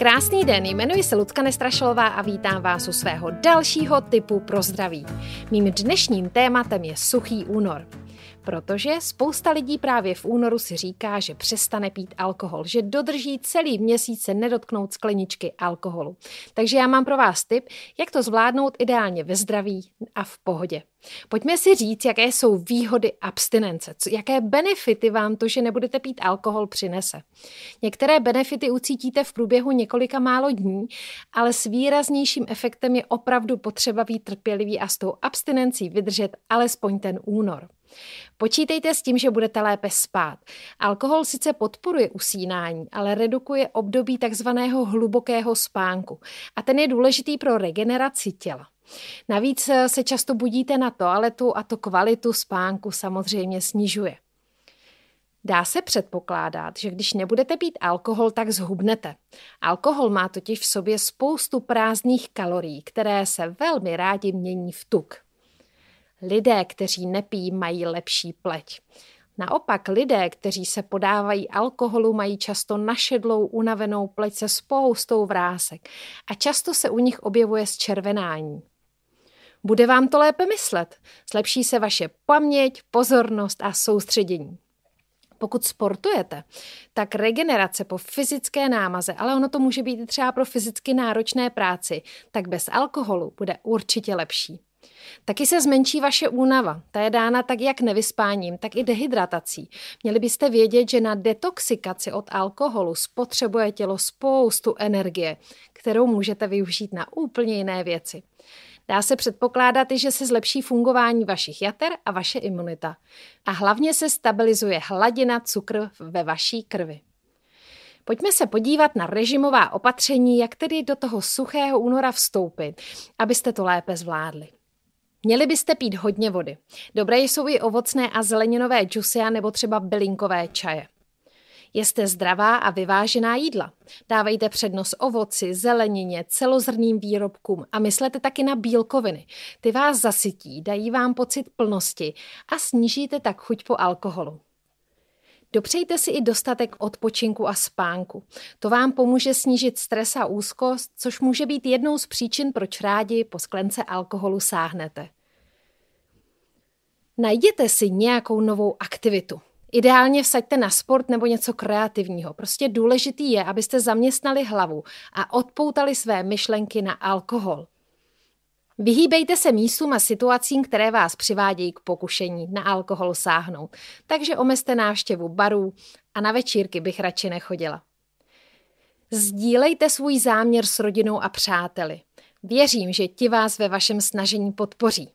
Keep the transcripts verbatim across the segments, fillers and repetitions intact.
Krásný den, jmenuji se Ludka Nestrašová a vítám vás u svého dalšího tipu pro zdraví. Mým dnešním tématem je suchý únor. Protože spousta lidí právě v únoru si říká, že přestane pít alkohol, že dodrží celý měsíc se nedotknout skleničky alkoholu. Takže já mám pro vás tip, jak to zvládnout ideálně ve zdraví a v pohodě. Pojďme si říct, jaké jsou výhody abstinence, jaké benefity vám to, že nebudete pít alkohol, přinese. Některé benefity ucítíte v průběhu několika málo dní, ale s výraznějším efektem je opravdu potřeba být trpělivý a s tou abstinencí vydržet alespoň ten únor. Počítejte s tím, že budete lépe spát. Alkohol sice podporuje usínání, ale redukuje období takzvaného hlubokého spánku a ten je důležitý pro regeneraci těla. Navíc se často budíte na toaletu a to kvalitu spánku samozřejmě snižuje. Dá se předpokládat, že když nebudete pít alkohol, tak zhubnete. Alkohol má totiž v sobě spoustu prázdných kalorií, které se velmi rádi mění v tuk. Lidé, kteří nepijí, mají lepší pleť. Naopak lidé, kteří se podávají alkoholu, mají často našedlou, unavenou pleť se spoustou vrásek a často se u nich objevuje zčervenání. Bude vám to lépe myslet, zlepší se vaše paměť, pozornost a soustředění. Pokud sportujete, tak regenerace po fyzické námaze, ale ono to může být třeba pro fyzicky náročné práci, tak bez alkoholu bude určitě lepší. Taky se zmenší vaše únava. Ta je dána tak jak nevyspáním, tak i dehydratací. Měli byste vědět, že na detoxikaci od alkoholu spotřebuje tělo spoustu energie, kterou můžete využít na úplně jiné věci. Dá se předpokládat i, že se zlepší fungování vašich jater a vaše imunita. A hlavně se stabilizuje hladina cukru ve vaší krvi. Pojďme se podívat na režimová opatření, jak tedy do toho suchého února vstoupit, abyste to lépe zvládli. Měli byste pít hodně vody. Dobré jsou i ovocné a zeleninové džusy a nebo třeba bylinkové čaje. Jeste zdravá a vyvážená jídla. Dávejte přednost ovoci, zelenině, celozrnným výrobkům a myslete taky na bílkoviny. Ty vás zasytí, dají vám pocit plnosti a snížíte tak chuť po alkoholu. Dopřejte si i dostatek odpočinku a spánku. To vám pomůže snížit stres a úzkost, což může být jednou z příčin, proč rádi po sklence alkoholu sáhnete. Najděte si nějakou novou aktivitu. Ideálně vsaďte na sport nebo něco kreativního. Prostě důležitý je, abyste zaměstnali hlavu a odpoutali své myšlenky na alkohol. Vyhýbejte se místům a situacím, které vás přivádějí k pokušení na alkohol sáhnout, takže omezte návštěvu barů a na večírky bych radši nechodila. Sdílejte svůj záměr s rodinou a přáteli. Věřím, že ti vás ve vašem snažení podpoří.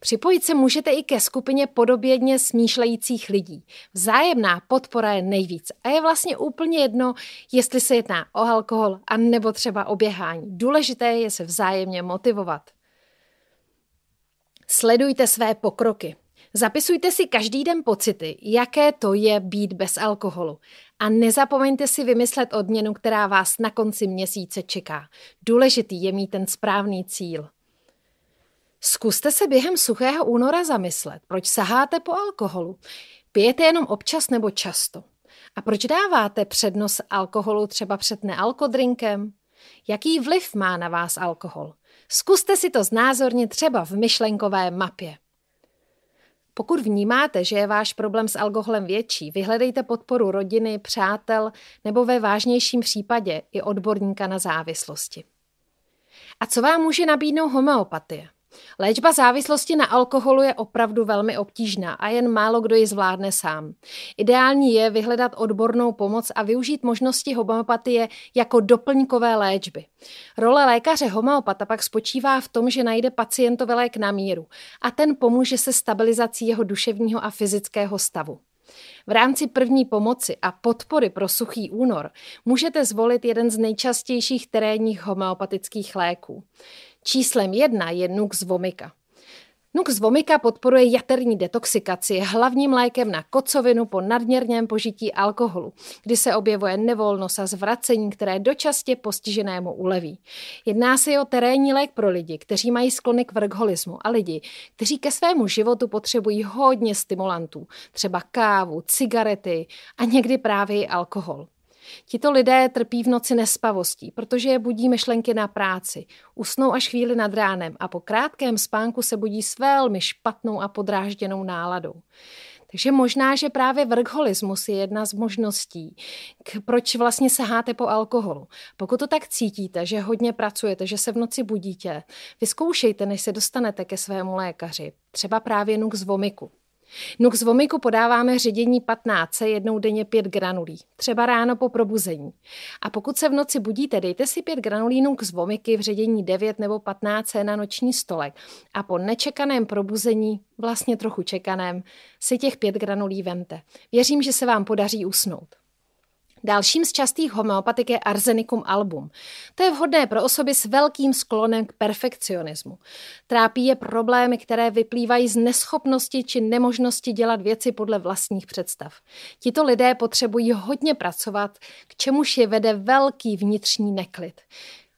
Připojit se můžete i ke skupině podobně smýšlejících lidí. Vzájemná podpora je nejvíc a je vlastně úplně jedno, jestli se jedná o alkohol a nebo třeba o běhání. Důležité je se vzájemně motivovat. Sledujte své pokroky. Zapisujte si každý den pocity, jaké to je být bez alkoholu. A nezapomeňte si vymyslet odměnu, která vás na konci měsíce čeká. Důležitý je mít ten správný cíl. Zkuste se během suchého února zamyslet, proč saháte po alkoholu. Pijete jenom občas nebo často? A proč dáváte přednost alkoholu třeba před nealkodrinkem? Jaký vliv má na vás alkohol? Zkuste si to znázornit třeba v myšlenkové mapě. Pokud vnímáte, že je váš problém s alkoholem větší, vyhledejte podporu rodiny, přátel nebo ve vážnějším případě i odborníka na závislosti. A co vám může nabídnout homeopatie? Léčba závislosti na alkoholu je opravdu velmi obtížná a jen málo kdo ji zvládne sám. Ideální je vyhledat odbornou pomoc a využít možnosti homeopatie jako doplňkové léčby. Role lékaře homeopata pak spočívá v tom, že najde pacientovi lék na míru a ten pomůže se stabilizací jeho duševního a fyzického stavu. V rámci první pomoci a podpory pro suchý únor můžete zvolit jeden z nejčastějších terénních homeopatických léků. Číslem jedna je Nux vomica. Nux vomica podporuje jaterní detoxikaci, je hlavním lékem na kocovinu po nadměrném požití alkoholu, kdy se objevuje nevolnost a zvracení, které dočasně postiženému uleví. Jedná se o terénní lék pro lidi, kteří mají sklony k workoholismu a lidi, kteří ke svému životu potřebují hodně stimulantů, třeba kávu, cigarety a někdy právě i alkohol. Tito lidé trpí v noci nespavostí, protože je budí myšlenky na práci. Usnou až chvíli nad ránem a po krátkém spánku se budí s velmi špatnou a podrážděnou náladou. Takže možná, že právě workoholismus je jedna z možností, k proč vlastně saháte po alkoholu. Pokud to tak cítíte, že hodně pracujete, že se v noci budíte, vyzkoušejte, než se dostanete ke svému lékaři. Třeba právě Nux vomicu. Nux vomicu podáváme ředění patnáct jednou denně pět granulí, třeba ráno po probuzení. A pokud se v noci budíte, dejte si pět granulí Nux vomicy v ředění devět nebo patnáct na noční stolek a po nečekaném probuzení, vlastně trochu čekaném, si těch pět granulí vemte. Věřím, že se vám podaří usnout. Dalším z častých homeopatik je Arsenicum album. To je vhodné pro osoby s velkým sklonem k perfekcionismu. Trápí je problémy, které vyplývají z neschopnosti či nemožnosti dělat věci podle vlastních představ. Tito lidé potřebují hodně pracovat, k čemuž je vede velký vnitřní neklid.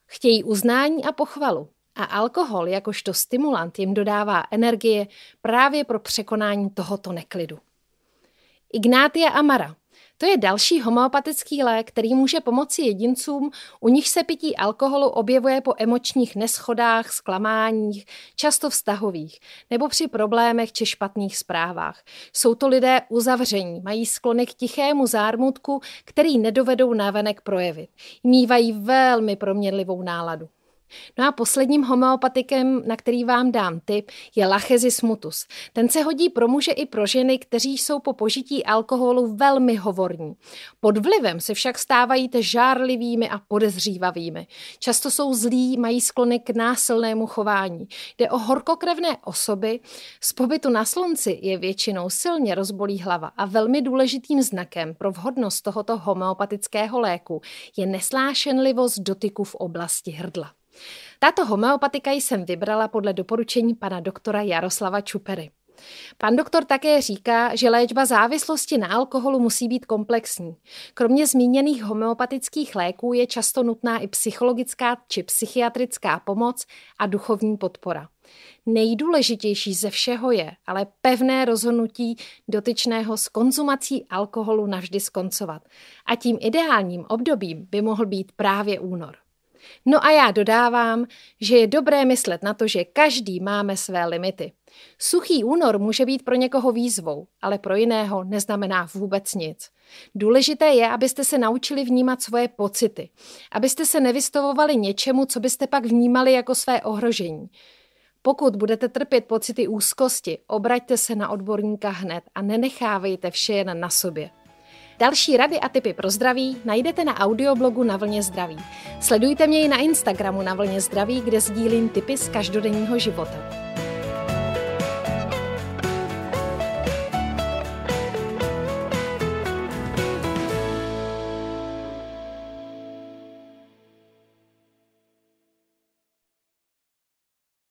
Chtějí uznání a pochvalu. A alkohol jakožto stimulant jim dodává energie právě pro překonání tohoto neklidu. Ignatia Amara. To je další homeopatický lék, který může pomoci jedincům, u nich se pití alkoholu objevuje po emočních neschodách, zklamáních, často vztahových, nebo při problémech či špatných zprávách. Jsou to lidé uzavření, mají sklony k tichému zármutku, který nedovedou navenek projevit. Mívají velmi proměnlivou náladu. No a posledním homeopatikem, na který vám dám tip, je Lachesis mutus. Ten se hodí pro muže i pro ženy, kteří jsou po požití alkoholu velmi hovorní. Pod vlivem se však stávají žárlivými a podezřívavými. Často jsou zlí, mají sklony k násilnému chování. Jde o horkokrevné osoby. Z pobytu na slunci je většinou silně rozbolí hlava a velmi důležitým znakem pro vhodnost tohoto homeopatického léku je nesnášenlivost dotyku v oblasti hrdla. Tato homeopatika jsem vybrala podle doporučení pana doktora Jaroslava Čupery. Pan doktor také říká, že léčba závislosti na alkoholu musí být komplexní. Kromě zmíněných homeopatických léků je často nutná i psychologická či psychiatrická pomoc a duchovní podpora. Nejdůležitější ze všeho je ale pevné rozhodnutí dotyčného s konzumací alkoholu navždy skoncovat. A tím ideálním obdobím by mohl být právě únor. No a já dodávám, že je dobré myslet na to, že každý máme své limity. Suchý únor může být pro někoho výzvou, ale pro jiného neznamená vůbec nic. Důležité je, abyste se naučili vnímat svoje pocity, abyste se nevystavovali něčemu, co byste pak vnímali jako své ohrožení. Pokud budete trpět pocity úzkosti, obraťte se na odborníka hned a nenechávejte vše jen na sobě. Další rady a tipy pro zdraví najdete na audioblogu Na vlně zdraví. Sledujte mě i na Instagramu Na vlně zdraví, kde sdílím tipy z každodenního života.